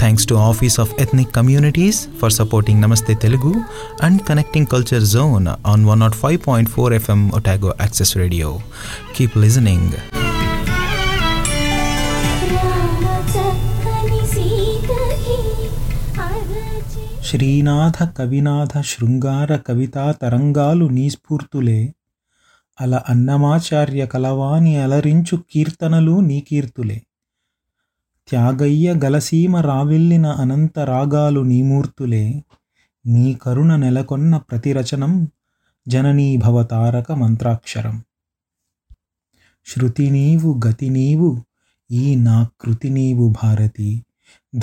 Thanks to Office of Ethnic Communities for supporting Namaste Telugu and Connecting Culture Zone on 105.4 FM Otago Access Radio. Keep listening. Srinatha కవినాథ శృంగార కవితా తరంగాలు నీ స్ఫూర్తులే, అల అన్నమాచార్య కలవాని అలరించు కీర్తనలు నీ కీర్తులే. త్యాగయ్య గలసీమ రావిల్లిన అనంత రాగాలు నీ మూర్తులే, నీ కరుణ నెలకొన్న ప్రతి రచనం జననీభవ తారక మంత్రాక్షరం. శృతి నీవు, గతి నీవు, ఈ నా కృతి నీవు భారతి,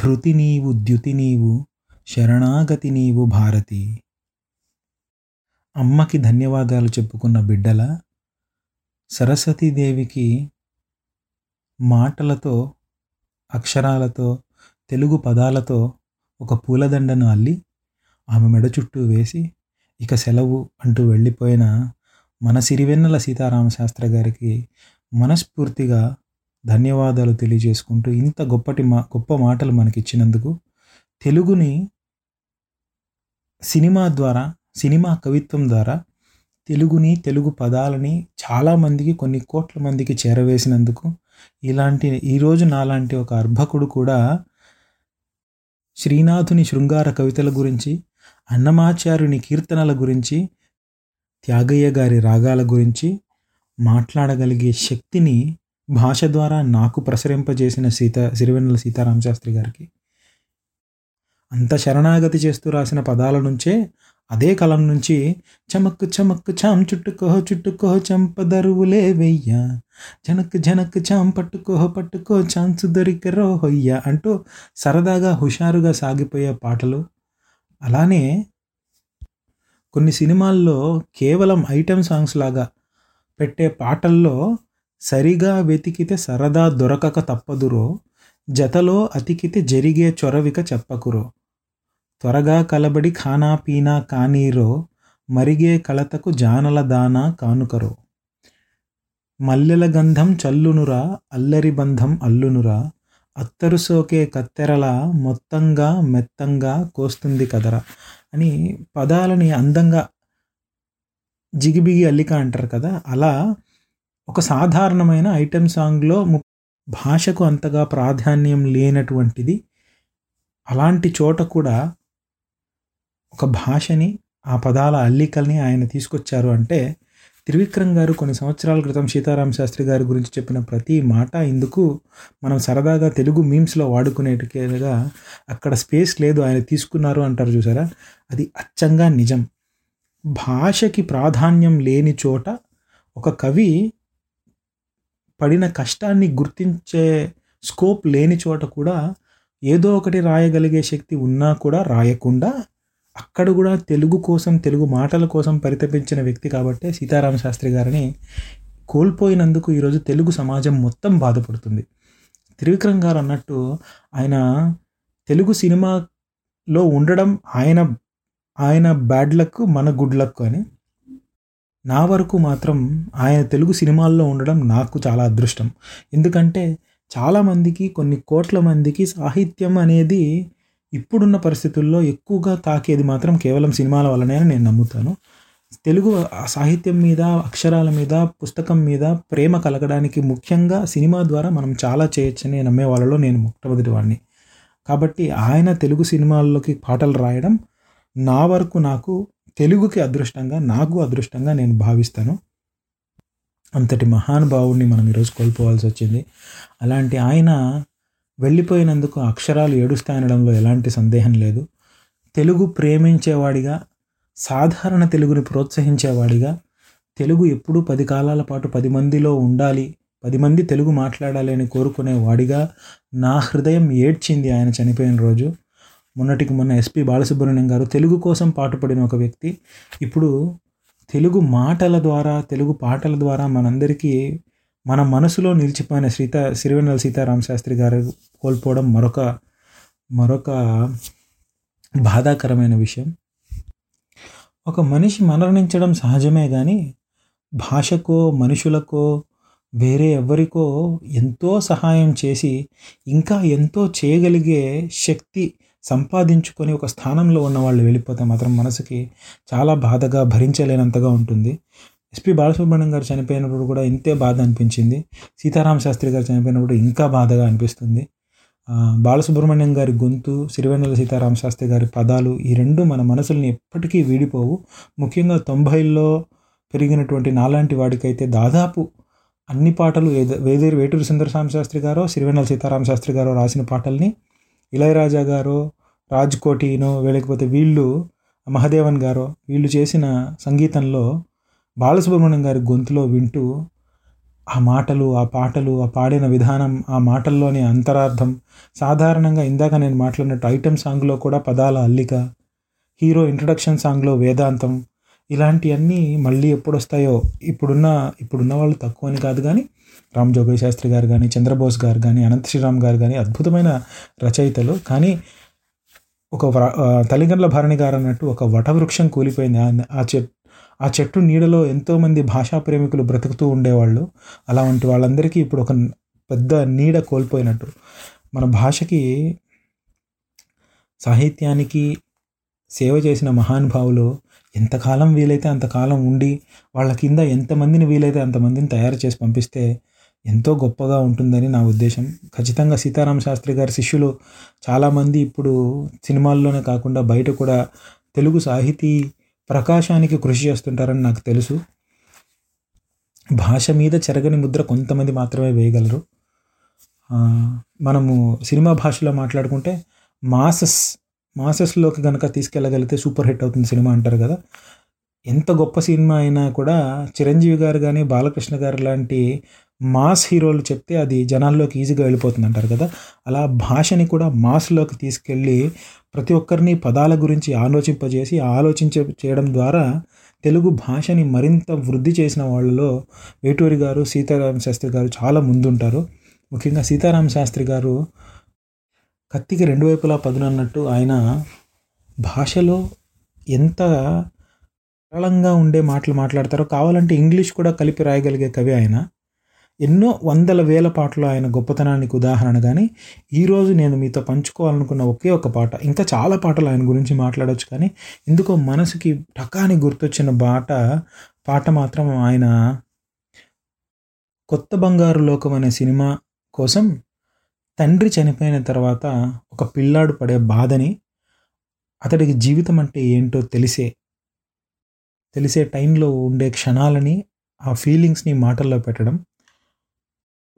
ధృతి నీవు, ద్యుతి నీవు, శరణాగతి నీవు భారతి. అమ్మకి ధన్యవాదాలు చెప్పుకున్న బిడ్డల సరస్వతీదేవికి మాటలతో, అక్షరాలతో, తెలుగు పదాలతో ఒక పూలదండను అల్లి ఆమె మెడ చుట్టూ వేసి ఇక సెలవు అంటూ వెళ్ళిపోయిన మన సిరివెన్నెల సీతారామ శాస్త్రి గారికి మనస్ఫూర్తిగా ధన్యవాదాలు తెలియజేసుకుంటూ, ఇంత గొప్ప మాటలు మనకిచ్చినందుకు, తెలుగుని సినిమా కవిత్వం ద్వారా తెలుగుని, తెలుగు పదాలని చాలామందికి, కొన్ని కోట్ల మందికి చేరవేసినందుకు, ఈరోజు నాలాంటి ఒక అర్భకుడు కూడా శ్రీనాథుని శృంగార కవితల గురించి, అన్నమాచార్యుని కీర్తనల గురించి, త్యాగయ్య గారి రాగాల గురించి మాట్లాడగలిగే శక్తిని భాష ద్వారా నాకు ప్రసరింపజేసిన సిరివెన్నెల సీతారామ శాస్త్రి గారికి, అంత శరణాగతి చేస్తూ రాసిన పదాల నుంచే, అదే కలం నుంచి చమక్కు చమక్కు చాం చుట్టుకోహో చుట్టుకోహో చంప దరువులే వెయ్య, జనక్ జనక్ చాం పట్టుకోహో పట్టుకో ఛాన్సు దొరికరో హొయ్య అంటూ సరదాగా హుషారుగా సాగిపోయే పాటలు. అలానే కొన్ని సినిమాల్లో కేవలం ఐటెం సాంగ్స్ లాగా పెట్టే పాటల్లో సరిగా వెతికితే సరదా దొరకక తప్పదురో, జతలో అతికితే జరిగే చొరవిక చెప్పకురో, త్వరగా కలబడి ఖానా పీనా కానీరో, మరిగే కలతకు జానల దానా కానుకరో, మల్లెల గంధం చల్లునురా అల్లరి బంధం అల్లునురా, అత్తరు సోకే కత్తెరలా మొత్తంగా మెత్తంగా కోస్తుంది కదరా అని పదాలని అందంగా జిగిబిగి అల్లిక అంటారు కదా, అలా ఒక సాధారణమైన ఐటెం సాంగ్లో భాషకు అంతగా ప్రాధాన్యం లేనటువంటిది, అలాంటి చోట కూడా ఒక భాషని, ఆ పదాల అల్లికల్ని ఆయన తీసుకొచ్చారు అంటే, త్రివిక్రమ్ గారు కొన్ని సంవత్సరాల క్రితం సీతారామ శాస్త్రి గారి గురించి చెప్పిన ప్రతి మాట ఇందుకు మనం సరదాగా తెలుగు మీమ్స్లో వాడుకునేట్టుగా అక్కడ స్పేస్ లేదు ఆయన తీసుకున్నారు అంటారు చూసారా, అది అచ్చంగా నిజం. భాషకి ప్రాధాన్యం లేని చోట ఒక కవి పడిన కష్టాన్ని గుర్తించే స్కోప్ లేని చోట కూడా ఏదో ఒకటి రాయగలిగే శక్తి ఉన్నా కూడా రాయకుండా, అక్కడ కూడా తెలుగు కోసం, తెలుగు మాటల కోసం పరితపించిన వ్యక్తి కాబట్టి సీతారామ శాస్త్రి గారిని కోల్పోయినందుకు ఈరోజు తెలుగు సమాజం మొత్తం బాధపడుతుంది. త్రివిక్రమ్ గారు అన్నట్టు ఆయన తెలుగు సినిమాలో ఉండడం ఆయన బ్యాడ్ లక్, మన గుడ్ లక్ అని. నా వరకు మాత్రం ఆయన తెలుగు సినిమాల్లో ఉండడం నాకు చాలా అదృష్టం. ఎందుకంటే చాలామందికి, కొన్ని కోట్ల మందికి సాహిత్యం అనేది ఇప్పుడున్న పరిస్థితుల్లో ఎక్కువగా తాకేది మాత్రం కేవలం సినిమాల వల్లనే అని నేను నమ్ముతాను. తెలుగు సాహిత్యం మీద, అక్షరాల మీద, పుస్తకం మీద ప్రేమ కలగడానికి ముఖ్యంగా సినిమా ద్వారా మనం చాలా చేయొచ్చని నమ్మే వాళ్ళలో నేను మొట్టమొదటి వాడిని. కాబట్టి ఆయన తెలుగు సినిమాల్లోకి పాటలు రాయడం నా వరకు, నాకు తెలుగుకి అదృష్టంగా, నాకు అదృష్టంగా నేను భావిస్తాను. అంతటి మహానుభావుడిని మనం ఈరోజు కోల్పోవాల్సి వచ్చింది. అలాంటి ఆయన వెళ్ళిపోయినందుకు అక్షరాలు ఏడుస్తాయనడంలో ఎలాంటి సందేహం లేదు. తెలుగు ప్రేమించేవాడిగా, సాధారణ తెలుగుని ప్రోత్సహించేవాడిగా, తెలుగు ఎప్పుడూ 10 కాలాల పాటు 10 మందిలో ఉండాలి, 10 మంది తెలుగు మాట్లాడాలి అని కోరుకునేవాడిగా నా హృదయం ఏడ్చింది ఆయన చనిపోయిన రోజు. మొన్నటికి మొన్న ఎస్పీ బాలసుబ్రహ్మణ్యం గారు తెలుగు కోసం పాటుపడిన ఒక వ్యక్తి. ఇప్పుడు తెలుగు మాటల ద్వారా, తెలుగు పాటల ద్వారా మనందరికీ మన మనసులో నిలిచిపోయిన సిరివెన్నెల సీతారామ శాస్త్రి గారు కోల్పోవడం మరొక బాధాకరమైన విషయం. ఒక మనిషి మరణించడం సహజమే, కానీ భాషకో మనుషులకో వేరే ఎవరికో ఎంతో సహాయం చేసి ఇంకా ఎంతో చేయగలిగే శక్తి సంపాదించుకొని ఒక స్థానంలో ఉన్న వాళ్ళు వెళ్ళిపోతే మాత్రం మనసుకి చాలా బాధగా, భరించలేనంతగా ఉంటుంది. ఎస్పీ బాలసుబ్రహ్మణ్యం గారు చనిపోయినప్పుడు కూడా ఇంతే బాధ అనిపించింది. సీతారామ శాస్త్రి గారు చనిపోయినప్పుడు ఇంకా బాధగా అనిపిస్తుంది. బాలసుబ్రహ్మణ్యం గారి గొంతు, సిరివెన్నెల సీతారామ శాస్త్రి గారి పదాలు, ఈ రెండు మన మనసుల్ని ఎప్పటికీ వీడిపోవు. ముఖ్యంగా 90ల్లో పెరిగినటువంటి నాలాంటి వాడికైతే దాదాపు అన్ని పాటలు వేటూరి సుందర స్వామి శాస్త్రి గారో సిరివెన్నెల సీతారామ శాస్త్రి గారో రాసిన పాటల్ని ఇళయరాజా గారో, రాజ్కోటీనో, లేకపోతే వీళ్ళు మహాదేవన్ గారో వీళ్ళు చేసిన సంగీతంలో బాలసుబ్రహ్మణ్యం గారి గొంతులో వింటూ ఆ మాటలు, ఆ పాటలు, ఆ పాడిన విధానం, ఆ మాటల్లోని అంతరార్థం, సాధారణంగా ఇందాక నేను మాట్లాడినట్టు ఐటెం సాంగ్లో కూడా పదాల అల్లిక, హీరో ఇంట్రడక్షన్ సాంగ్లో వేదాంతం, ఇలాంటివన్నీ మళ్ళీ ఎప్పుడు వస్తాయో. ఇప్పుడున్న వాళ్ళు తక్కువ అని కాదు, కానీ రామ్ జోగ్ శాస్త్రి గారు కానీ, చంద్రబోస్ గారు కానీ, అనంత శ్రీరామ్ గారు కానీ అద్భుతమైన రచయితలు. కానీ ఒక తల్లిగండ్ల భరణి గారు అన్నట్టు ఒక వటవృక్షం కూలిపోయింది. ఆ చెట్టు నీడలో ఎంతోమంది భాషా ప్రేమికులు బ్రతుకుతూ ఉండేవాళ్ళు. అలాంటి వాళ్ళందరికీ ఇప్పుడు ఒక పెద్ద నీడ కోల్పోయినట్టు. మన భాషకి, సాహిత్యానికి సేవ చేసిన మహానుభావులు ఎంతకాలం వీలైతే అంతకాలం ఉండి వాళ్ళ కింద ఎంతమందిని వీలైతే అంతమందిని తయారు చేసి పంపిస్తే ఎంతో గొప్పగా ఉంటుందని నా ఉద్దేశం. ఖచ్చితంగా సీతారామ శాస్త్రి గారి శిష్యులు చాలామంది ఇప్పుడు సినిమాల్లోనే కాకుండా బయట కూడా తెలుగు సాహితీ ప్రకాశానికి కృషి చేస్తుంటారని నాకు తెలుసు. భాష మీద చెరగని ముద్ర కొంతమంది మాత్రమే వేయగలరు. మనము సినిమా భాషలో మాట్లాడుకుంటే మాసెస్లోకి కనుక తీసుకెళ్ళగలిగితే సూపర్ హిట్ అవుతుంది సినిమా అంటారు కదా. ఎంత గొప్ప సినిమా అయినా కూడా చిరంజీవి గారు కానీ, బాలకృష్ణ గారు లాంటి మాస్ హీరోలు చెప్తే అది జనాల్లోకి ఈజీగా వెళ్ళిపోతుంది అంటారు కదా. అలా భాషని కూడా మాస్లోకి తీసుకెళ్ళి ప్రతి ఒక్కరిని పదాల గురించి ఆలోచింపజేసి చేయడం ద్వారా తెలుగు భాషని మరింత వృద్ధి చేసిన వాళ్ళలో వేటూరి గారు, సీతారామ శాస్త్రి గారు చాలా ముందుంటారు. ముఖ్యంగా సీతారామ శాస్త్రి గారు కత్తికి రెండు వైపులా పదునన్నట్టు ఆయన భాషలో ఎంత సరళంగా ఉండే మాటలు మాట్లాడతారో. కావాలంటే ఇంగ్లీష్ కూడా కలిపి రాయగలిగే కవి ఆయన. ఎన్నో వందల వేల పాటలు ఆయన గొప్పతనానికి ఉదాహరణ. కానీ ఈరోజు నేను మీతో పంచుకోవాలనుకున్న ఒకే ఒక పాట, ఇంకా చాలా పాటలు ఆయన గురించి మాట్లాడవచ్చు, కానీ ఎందుకో మనసుకి టకాని గుర్తొచ్చిన పాట మాత్రం ఆయన కొత్త బంగారు లోకం అనే సినిమా కోసం తండ్రి చనిపోయిన తర్వాత ఒక పిల్లాడు పడే బాధని, అతడికి జీవితం అంటే ఏంటో తెలిసే టైంలో ఉండే క్షణాలని, ఆ ఫీలింగ్స్ని మాటల్లో పెట్టడం.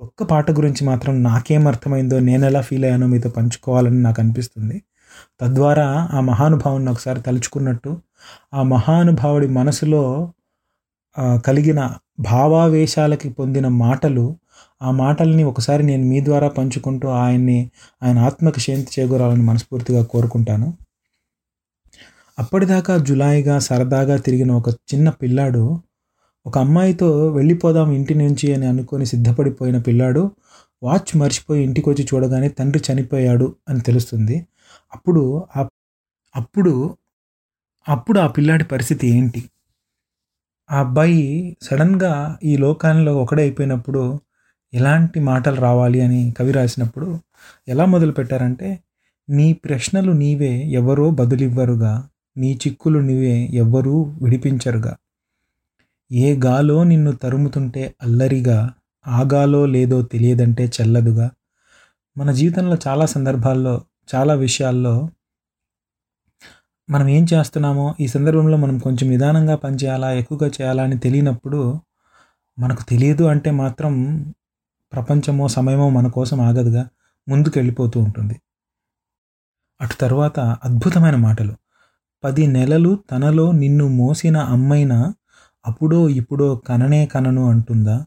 ఒక్క పాట గురించి మాత్రం నాకేమర్థమైందో, నేను ఎలా ఫీల్ అయ్యానో మీతో పంచుకోవాలని నాకు అనిపిస్తుంది. తద్వారా ఆ మహానుభావుని ఒకసారి తలుచుకున్నట్టు, ఆ మహానుభావుడి మనసులో కలిగిన భావావేశాలకి పొందిన మాటలు, ఆ మాటల్ని ఒకసారి నేను మీ ద్వారా పంచుకుంటూ ఆయన ఆత్మకు శాంతి చేకూరాలని మనస్ఫూర్తిగా కోరుకుంటాను. అప్పటిదాకా జులాయిగా సరదాగా తిరిగిన ఒక చిన్న పిల్లాడు, ఒక అమ్మాయితో వెళ్ళిపోదాం ఇంటి నుంచి అని అనుకొని సిద్ధపడిపోయిన పిల్లాడు వాచ్ మర్చిపోయి ఇంటికి వచ్చి చూడగానే తండ్రి చనిపోయాడు అని తెలుస్తుంది. అప్పుడు ఆ పిల్లాడి పరిస్థితి ఏంటి? ఆ అబ్బాయి సడన్గా ఈ లోకాల్లో ఒకడే అయిపోయినప్పుడు ఎలాంటి మాటలు రావాలి అని కవి రాసినప్పుడు ఎలా మొదలుపెట్టారంటే, నీ ప్రశ్నలు నీవే ఎవరో బదులివ్వరుగా, నీ చిక్కులు నీవే ఎవ్వరూ విడిపించరుగా, ఏ గాలో నిన్ను తరుముతుంటే అల్లరిగా, ఆగాలో లేదో తెలియదంటే చల్లదుగా. మన జీవితంలో చాలా సందర్భాల్లో, చాలా విషయాల్లో మనం ఏం చేస్తున్నామో, ఈ సందర్భంలో మనం కొంచెం నిదానంగా పనిచేయాలా, ఎక్కువగా చేయాలా అని తెలియనప్పుడు, మనకు తెలియదు అంటే మాత్రం ప్రపంచమో సమయమో మన కోసం ఆగదుగా, ముందుకు వెళ్ళిపోతూ ఉంటుంది. అటు తర్వాత అద్భుతమైన మాటలు, 10 నెలలు తనలో నిన్ను మోసిన అమ్మైనా అప్పుడో ఇప్పుడో కననే కనను అంటుందా,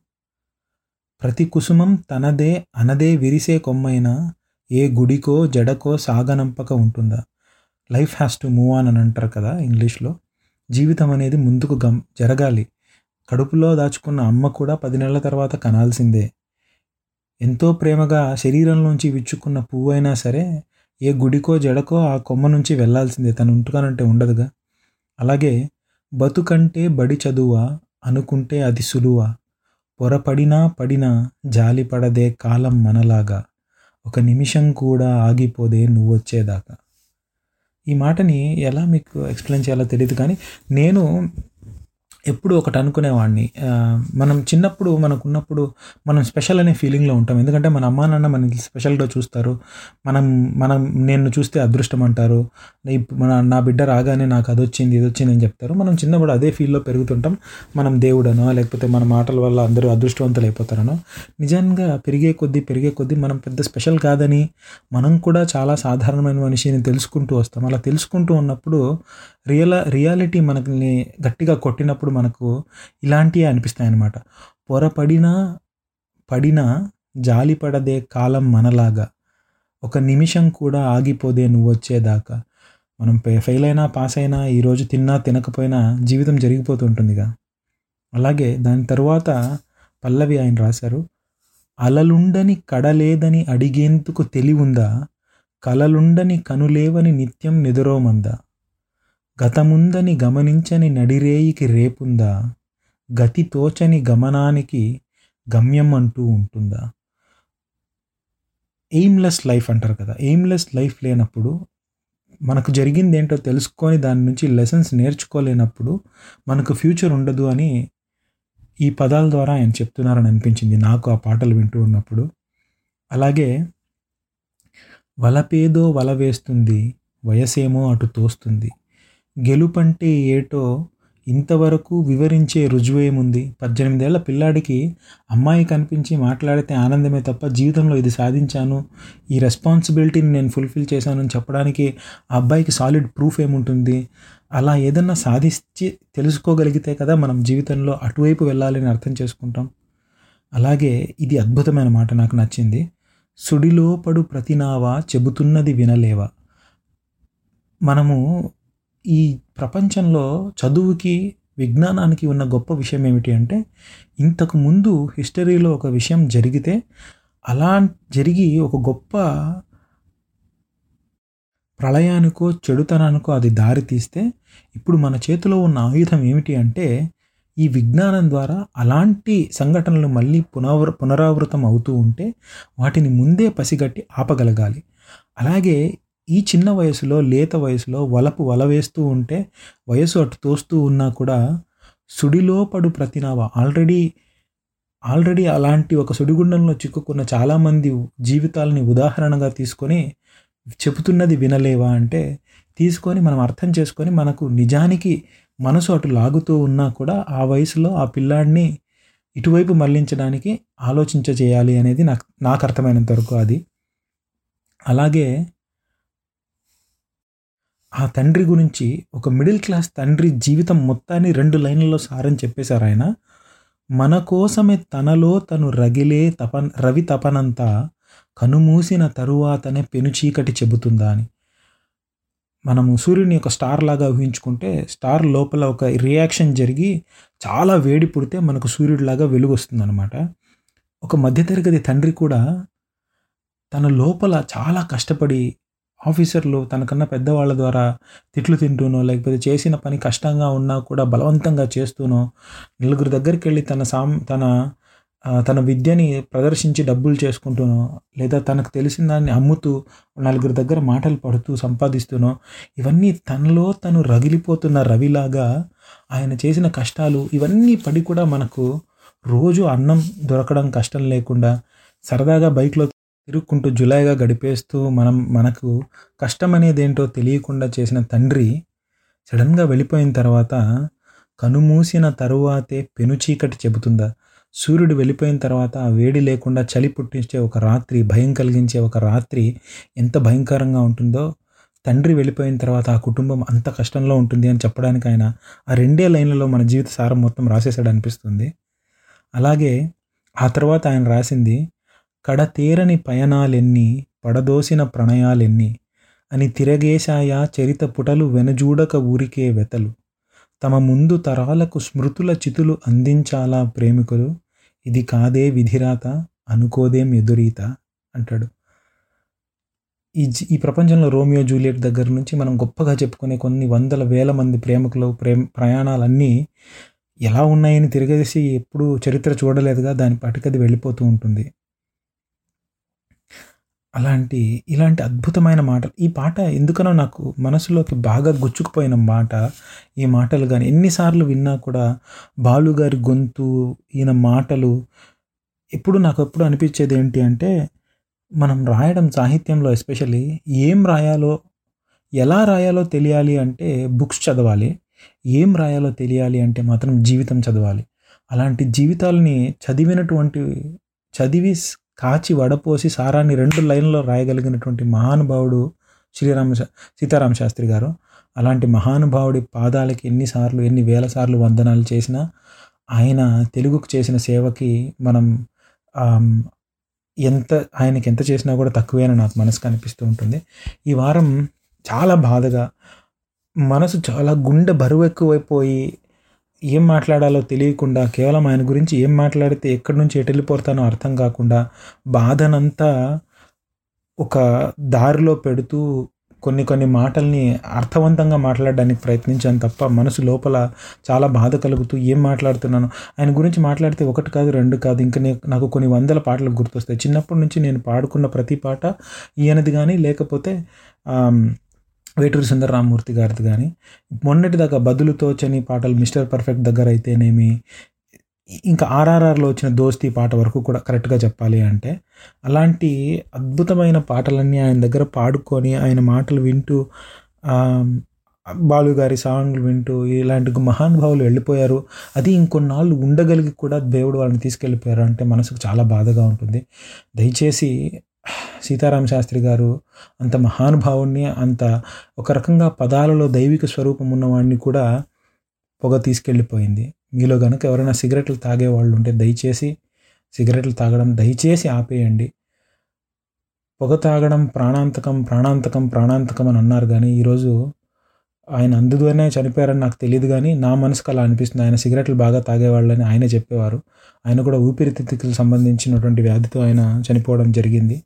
ప్రతి కుసుమం తనదే అనదే విరిసే కొమ్మైనా ఏ గుడికో జడకో సాగనంపక ఉంటుందా. Life has to move on అని అంటారు కదా ఇంగ్లీష్లో. జీవితం అనేది ముందుకు జరగాలి. కడుపులో దాచుకున్న అమ్మ కూడా 10 నెలల తర్వాత కనాల్సిందే. ఎంతో ప్రేమగా శరీరంలోంచి విచ్చుకున్న పువ్వు అయినా సరే ఏ గుడికో జడకో ఆ కొమ్మ నుంచి వెళ్లాల్సిందే, తను ఉంటుగానంటే ఉండదుగా. అలాగే బతుకంటే బడి చదువా అనుకుంటే అది సులువా, పొరపడినా పడినా జాలి పడదే కాలం మనలాగా, ఒక నిమిషం కూడా ఆగిపోదే నువ్వొచ్చేదాకా. ఈ మాటని ఎలా మీకు ఎక్స్ప్లెయిన్ చేయాలో తెలియదు, కానీ నేను ఎప్పుడు ఒకటి అనుకునేవాడిని. మనం చిన్నప్పుడు మనకున్నప్పుడు మనం స్పెషల్ అనే ఫీలింగ్లో ఉంటాం, ఎందుకంటే మన అమ్మా నాన్న మనకి స్పెషల్గా చూస్తారు. మనం నేను చూస్తే అదృష్టం అంటారు, నా బిడ్డ రాగానే నాకు అదొచ్చింది ఇదొచ్చింది అని చెప్తారు. మనం చిన్నప్పుడు అదే ఫీల్డ్లో పెరుగుతుంటాం, మనం దేవుడనో లేకపోతే మన మాటల వల్ల అందరూ అదృష్టవంతులు అయిపోతారనో. నిజంగా పెరిగే కొద్దీ మనం పెద్ద స్పెషల్ కాదని, మనం కూడా చాలా సాధారణమైన మనిషిని తెలుసుకుంటూ వస్తాం. అలా తెలుసుకుంటూ ఉన్నప్పుడు రియాలిటీ మనల్ని గట్టిగా కొట్టినప్పుడు మనకు ఇలాంటివి అనిపిస్తాయి అన్నమాట. పొరపడినా జాలి పడదే కాలం మనలాగా, ఒక నిమిషం కూడా ఆగిపోదే నువ్వు వచ్చేదాకా. మనం ఫెయిల్ అయినా పాస్ అయినా, ఈరోజు తిన్నా తినకపోయినా జీవితం జరిగిపోతుంటుందిగా. అలాగే దాని తర్వాత పల్లవి ఆయన రాశారు, అలలుండని కడలేదని అడిగేందుకు తెలివుందా, కలలుండని కనులేవని నిత్యం నిదురోమందా, గతముందని గమనించని నడిరేయికి రేపుందా, గతి తోచని గమనానికి గమ్యం అంటూ ఉంటుందా. ఎయిమ్లెస్ లైఫ్ అంటారు కదా, ఎయిమ్లెస్ లైఫ్ లేనప్పుడు, మనకు జరిగింది ఏంటో తెలుసుకొని దాని నుంచి లెసన్స్ నేర్చుకోలేనప్పుడు మనకు ఫ్యూచర్ ఉండదు అని ఈ పదాల ద్వారా ఆయన చెప్తున్నారని అనిపించింది నాకు ఆ పాటలు వింటూ ఉన్నప్పుడు. అలాగే వలపేదో వల వేస్తుంది, వయసేమో అటు తోస్తుంది, గెలుపంటే ఏటో ఇంతవరకు వివరించే రుజువేముంది. 18 ఏళ్ల పిల్లాడికి అమ్మాయి కనిపించి మాట్లాడితే ఆనందమే తప్ప, జీవితంలో ఇది సాధించాను, ఈ రెస్పాన్సిబిలిటీని నేను ఫుల్ఫిల్ చేశాను అని చెప్పడానికి ఆ అబ్బాయికి సాలిడ్ ప్రూఫ్ ఏముంటుంది. అలా ఏదన్నా సాధించి తెలుసుకోగలిగితే కదా మనం జీవితంలో అటువైపు వెళ్ళాలని అర్థం చేసుకుంటాం. అలాగే ఇది అద్భుతమైన మాట, నాకు నచ్చింది, సుడిలో పడు ప్రతినావా చెబుతున్నది వినలేవా. మనము ఈ ప్రపంచంలో చదువుకి విజ్ఞానానికి ఉన్న గొప్ప విషయం ఏమిటి అంటే, ఇంతకు ముందు హిస్టరీలో ఒక విషయం జరిగితే అలా జరిగి ఒక గొప్ప ప్రళయానికో చెడుతనానికో అది దారితీస్తే, ఇప్పుడు మన చేతిలో ఉన్న ఆయుధం ఏమిటి అంటే ఈ విజ్ఞానం ద్వారా అలాంటి సంఘటనలు మళ్ళీ పునరావృతం అవుతూ ఉంటే వాటిని ముందే పసిగట్టి ఆపగలగాలి. అలాగే ఈ చిన్న వయసులో లేత వయసులో వలపు వల వేస్తూ ఉంటే వయసు అటు తోస్తూ ఉన్నా కూడా సుడిలో పడు ప్రతినావ, ఆల్రెడీ అలాంటి ఒక సుడిగుండంలో చిక్కుకున్న చాలామంది జీవితాలని ఉదాహరణగా తీసుకొని చెబుతున్నది వినలేవా అంటే, తీసుకొని మనం అర్థం చేసుకొని మనకు నిజానికి మనసు అటు లాగుతూ ఉన్నా కూడా ఆ వయసులో ఆ పిల్లాడిని ఇటువైపు మళ్లించడానికి ఆలోచించేయాలి అనేది నాకు అర్థమైనంత వరకు అది. అలాగే ఆ తండ్రి గురించి, ఒక మిడిల్ క్లాస్ తండ్రి జీవితం మొత్తాన్ని 2 లైన్లలో సారని చెప్పేశారు ఆయన. మన కోసమే తనలో తను రగిలే రవితపనంతా కనుమూసిన తరువాతనే పెనుచీకటి చెబుతుందా అని. మనము సూర్యుని ఒక స్టార్ లాగా ఊహించుకుంటే, స్టార్ లోపల ఒక రియాక్షన్ జరిగి చాలా వేడి పుడితే మనకు సూర్యుడిలాగా వెలుగు వస్తుందన్నమాట. ఒక మధ్యతరగతి తండ్రి కూడా తన లోపల చాలా కష్టపడి, ఆఫీసర్లు తనకన్నా పెద్దవాళ్ళ ద్వారా తిట్లు తింటూనో లేకపోతే చేసిన పని కష్టంగా ఉన్నా కూడా బలవంతంగా చేస్తూనో, నలుగురి దగ్గరికి వెళ్ళి తన విద్యని ప్రదర్శించి డబ్బులు చేసుకుంటూనో, లేదా తనకు తెలిసిన దాన్ని అమ్ముతూ నలుగురి దగ్గర మాటలు పడుతూ సంపాదిస్తూనో, ఇవన్నీ తనలో తను రగిలిపోతున్న రవిలాగా ఆయన చేసిన కష్టాలు ఇవన్నీ పడి కూడా మనకు రోజు అన్నం దొరకడం కష్టం లేకుండా సరదాగా బైక్లో తిరుక్కుంటూ జులైగా గడిపేస్తూ మనకు కష్టం అనేది ఏంటో తెలియకుండా చేసిన తండ్రి సడన్గా వెళ్ళిపోయిన తర్వాత కనుమూసిన తరువాతే పెనుచీకటి చెబుతుందా. సూర్యుడు వెళ్ళిపోయిన తర్వాత ఆ వేడి లేకుండా చలి పుట్టించే ఒక రాత్రి, భయం కలిగించే ఒక రాత్రి ఎంత భయంకరంగా ఉంటుందో, తండ్రి వెళ్ళిపోయిన తర్వాత ఆ కుటుంబం అంత కష్టంలో ఉంటుంది అని చెప్పడానికి ఆయన ఆ 2 లైన్లలో మన జీవిత సారం మొత్తం రాసేసాడు అనిపిస్తుంది. అలాగే ఆ తర్వాత ఆయన రాసింది, కడతేరని పయనాలెన్ని పడదోసిన ప్రణయాలెన్ని, అని తిరగేశాయా చరిత పుటలు వెనజూడక ఊరికే వెతలు. తమ ముందు తరాలకు స్మృతుల చితులు అందించాలా ప్రేమికులు, ఇది కాదే విధిరాత అనుకోదేం ఎదురీత అంటాడు. ఈ ప్రపంచంలో రోమియో జూలియట్ దగ్గర నుంచి మనం గొప్పగా చెప్పుకునే కొన్ని వందల వేల మంది ప్రేమికులు ప్రయాణాలన్నీ ఎలా ఉన్నాయని తిరగేసి ఎప్పుడూ చరిత్ర చూడలేదుగా, దాని పటికది వెళ్ళిపోతూ ఉంటుంది. ఇలాంటి అద్భుతమైన మాటలు ఈ పాట ఎందుకనో నాకు మనసులోకి బాగా గుచ్చుకుపోయిన మాట. ఈ మాటలు కానీ ఎన్నిసార్లు విన్నా కూడా బాలుగారి గొంతు, ఈయన మాటలు నాకు ఎప్పుడు అనిపించేది ఏంటి అంటే, మనం రాయడం సాహిత్యంలో ఎస్పెషల్లీ ఏం రాయాలో ఎలా రాయాలో తెలియాలి అంటే బుక్స్ చదవాలి, ఏం రాయాలో తెలియాలి అంటే మాత్రం జీవితం చదవాలి. అలాంటి జీవితాలని చదివి కాచి వడపోసి సారాన్ని 2 లైన్లో రాయగలిగినటువంటి మహానుభావుడు సీతారామ శాస్త్రి గారు. అలాంటి మహానుభావుడి పాదాలకి ఎన్నిసార్లు ఎన్ని వేల సార్లు వందనాలు చేసినా ఆయన తెలుగుకు చేసిన సేవకి మనం ఆయనకి ఎంత చేసినా కూడా తక్కువే అని నాకు మనసు కనిపిస్తూ ఉంటుంది. ఈ వారం చాలా బాధగా, మనసు చాలా గుండె బరువు ఎక్కువైపోయి ఏం మాట్లాడాలో తెలియకుండా, కేవలం ఆయన గురించి ఏం మాట్లాడితే ఎక్కడి నుంచి ఎటు వెళ్ళిపోతానో అర్థం కాకుండా, బాధనంతా ఒక దారిలో పెడుతూ కొన్ని మాటల్ని అర్థవంతంగా మాట్లాడడానికి ప్రయత్నించాను తప్ప, మనసు లోపల చాలా బాధ కలుగుతూ ఏం మాట్లాడుతున్నాను. ఆయన గురించి మాట్లాడితే 1 కాదు 2 కాదు ఇంకా నాకు కొన్ని వందల పాటలు గుర్తొస్తాయి. చిన్నప్పటి నుంచి నేను పాడుకున్న ప్రతి పాట ఈయనది కానీ, లేకపోతే వేటూరి సుందర రామమూర్తి గారిది కానీ, మొన్నటిదాకా బదులు తోచని పాటలు మిస్టర్ పర్ఫెక్ట్ దగ్గర అయితేనేమి, ఇంకా ఆర్ఆర్ఆర్లో వచ్చిన దోస్తీ పాట వరకు కూడా కరెక్ట్గా చెప్పాలి అంటే, అలాంటి అద్భుతమైన పాటలన్నీ ఆయన దగ్గర పాడుకొని, ఆయన మాటలు వింటూ, బాలుగారి సాంగ్లు వింటూ ఇలాంటి మహానుభావులు వెళ్ళిపోయారు. అది ఇంకొన్నాళ్ళు ఉండగలిగి కూడా దేవుడు వాళ్ళని తీసుకెళ్ళిపోయారు అంటే మనసుకు చాలా బాధగా ఉంటుంది. దయచేసి సీతారామ శాస్త్రి గారు అంత మహానుభావుణ్ణి, అంత ఒక రకంగా పదాలలో దైవిక స్వరూపం ఉన్నవాడిని కూడా పొగ తీసుకెళ్ళిపోయింది. మీలో కనుక ఎవరైనా సిగరెట్లు తాగేవాళ్ళు ఉంటే దయచేసి సిగరెట్లు తాగడం దయచేసి ఆపేయండి. పొగ తాగడం ప్రాణాంతకం ప్రాణాంతకం ప్రాణాంతకం అని అన్నారు కానీ, ఈరోజు ఆయన అందులోనే చనిపోయారని నాకు తెలియదు కానీ నా మనసుకు అలా అనిపిస్తుంది. ఆయన సిగరెట్లు బాగా తాగేవాళ్ళని ఆయనే చెప్పేవారు. ఆయన కూడా ఊపిరితిత్తులకు సంబంధించినటువంటి వ్యాధితో ఆయన చనిపోవడం జరిగింది.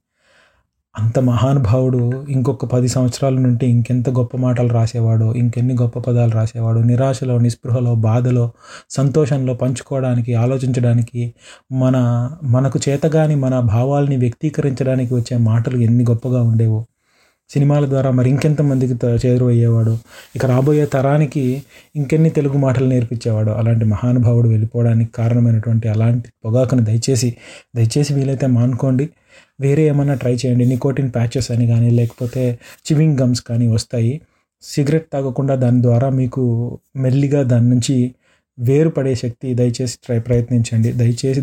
అంత మహానుభావుడు ఇంకొక 10 సంవత్సరాల నుండి ఇంకెంత గొప్ప మాటలు రాసేవాడు, ఇంకెన్ని గొప్ప పదాలు రాసేవాడు. నిరాశలో, నిస్పృహలో, బాధలో, సంతోషంలో పంచుకోవడానికి, ఆలోచించడానికి, మనకు చేతగాని మన భావాల్ని వ్యక్తీకరించడానికి వచ్చే మాటలు ఎన్ని గొప్పగా ఉండేవో. సినిమాల ద్వారా మరి ఇంకెంతమందికి చేరువయ్యేవాడు, ఇక రాబోయే తరానికి ఇంకెన్ని తెలుగు మాటలు నేర్పించేవాడు. అలాంటి మహానుభావుడు వెళ్ళిపోవడానికి కారణమైనటువంటి అలాంటి పొగాకును దయచేసి వీలైతే మానుకోండి. వేరే ఏమన్నా ట్రై చేయండి. నికోటిన్ ప్యాచెస్ అని కానీ, లేకపోతే చివింగ్ గమ్స్ కానీ వస్తాయి. సిగరెట్ తాగకుండా దాని ద్వారా మీకు మెల్లిగా దాని నుంచి వేరు పడే శక్తి దయచేసి ప్రయత్నించండి.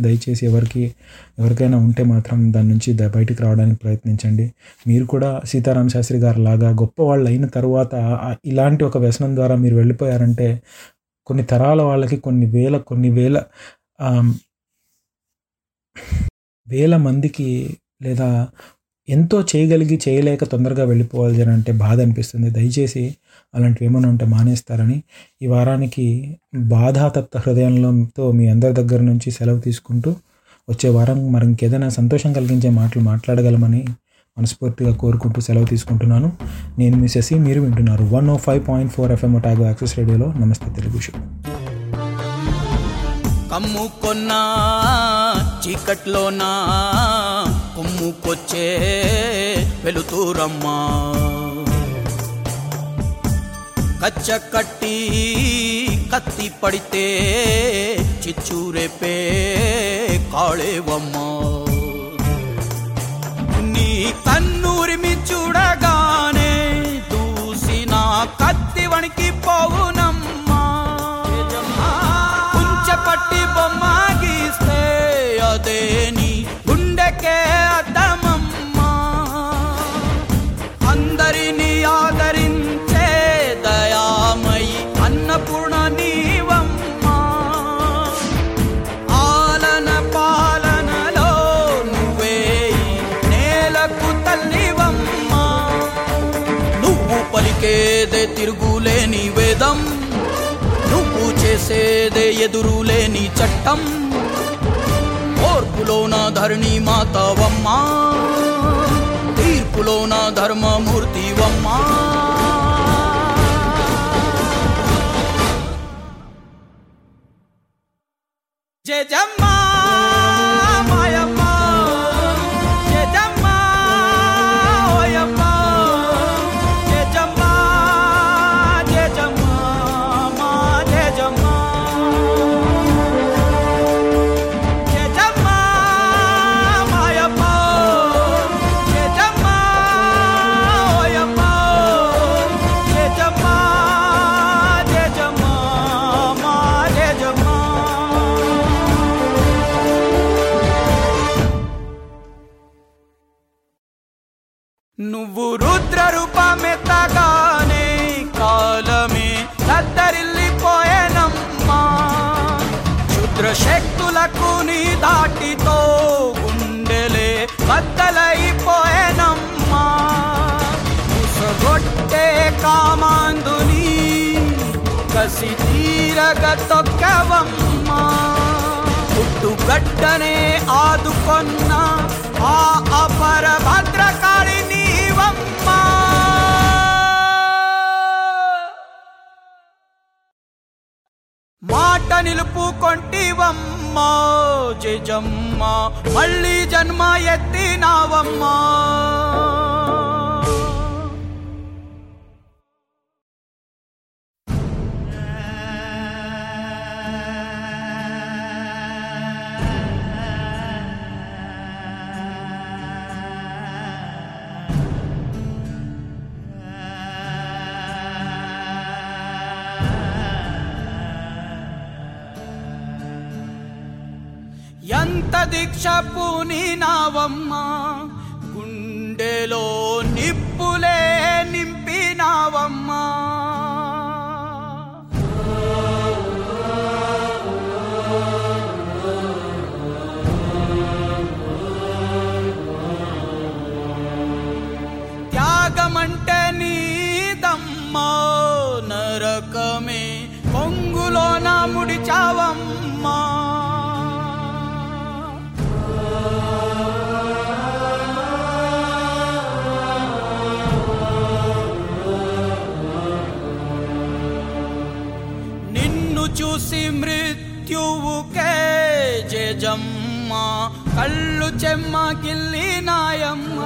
దయచేసి ఎవరికైనా ఉంటే మాత్రం దాని నుంచి బయటికి రావడానికి ప్రయత్నించండి. మీరు కూడా సీతారామ శాస్త్రి గారు లాగా గొప్ప వాళ్ళు అయిన తర్వాత ఇలాంటి ఒక వ్యసనం ద్వారా మీరు వెళ్ళిపోయారంటే కొన్ని తరాల వాళ్ళకి కొన్ని వేల మందికి లేదా ఎంతో చేయగలిగి చేయలేక తొందరగా వెళ్ళిపోవాలి అని అంటే బాధ అనిపిస్తుంది. దయచేసి అలాంటివి ఏమైనా ఉంటే మానేస్తారని ఈ వారానికి బాధాతప్త హృదయంతో మీ అందరి దగ్గర నుంచి సెలవు తీసుకుంటూ, వచ్చే వారం మరి ఇంకేదైనా సంతోషం కలిగించే మాటలు మాట్లాడగలమని మనస్ఫూర్తిగా కోరుకుంటూ సెలవు తీసుకుంటున్నాను. నేను మీ శశి, మీరు వింటున్నారు 105.4 FM ఒటాగో యాక్సెస్ రేడియోలో నమస్తే తెలుగు షో. కమ్ముకొన్నా చీకట్లోనా కొమ్ముకొచ్చే వెలుతురమ్మా, కచ్చ కట్టి కత్తి పడితే చిచ్చూరేపే కాళేవమ్మా, నీ కన్నురిమి చూడగానే దూసిన కత్తి వణికి పోవునమ్మా, కుంచపట్టి బొమ్మ గీస్తే అదే నీ గుండెకే అద్దమమ్మా, అందరినీ ఆదరించే దయామయి అన్నపూర్ణ నీవమ్మా, ఆలన పాలనలో నువ్వే నేలకు తల్లివమ్మా, చేసేదే తిరుగులేని వేదం, నువ్వు చేసేదే ఎదురులేని చట్టం, ఓర్పులోన ధరణి మాతావమ్మా, తీర్పులోన ధర్మమూర్తివమ్మా. జయ జమ్మా మాయమ్మ, జయ జమ్మ ఓయమ్మ, జయ జమ్మ జయ జమ్మ జయ జమ్మ జయ జమ్మ మాయమ్మ, జయ జమ్మ ఓయమ్మ, జయ జమ్మ జయ జమ్మ జయ జమ్మ. నువ్వు రుద్ర రూపమే తగానే కాలమే దద్దరిల్లిపోయేనమ్మా, క్షుద్ర శక్తులకు నీ దాటితో గుండెలే బద్దలైపోయేనమ్మా, ఉసగొట్టే కామాందుని కసి తీరగ తొక్కవమ్మా, పుట్టుగడ్డనే ఆదుకొన్న ఆ అపర భద్రకాళి నీవమ్మా. మాట నిలుపుకొంటివమ్మా జయజమ్మ, మళ్ళీ జన్మ ఎత్తినావమ్మా. ఎంత దీక్ష పూనినావమ్మా, గుండెలో నిప్పులే నింపినావమ్మా, త్యాగమంటే నీదమ్మా, నరకమే పొంగులోన ముడిచావమ్మా. చూసి మృత్యువుకే జయజమ్మ, కళ్ళు చెమ్మ కిల్లినాయమ్మ,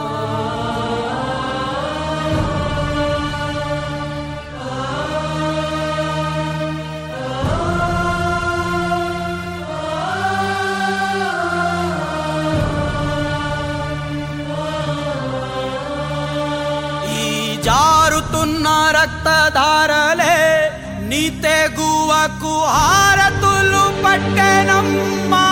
ఈ జారుతున్న రక్తధారలే నీ తెగువకు హారతులు పట్టెనమ్మా.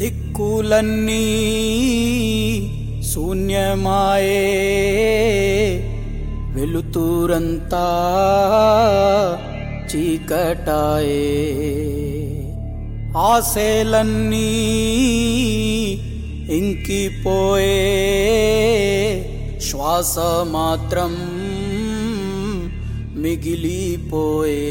దిక్కులన్నీ శూన్యమాయే, వెలుతురంతా చీకటాయే, ఆశలన్నీ ఇంకిపోయే, శ్వాస మాత్రం మిగిలిపోయే.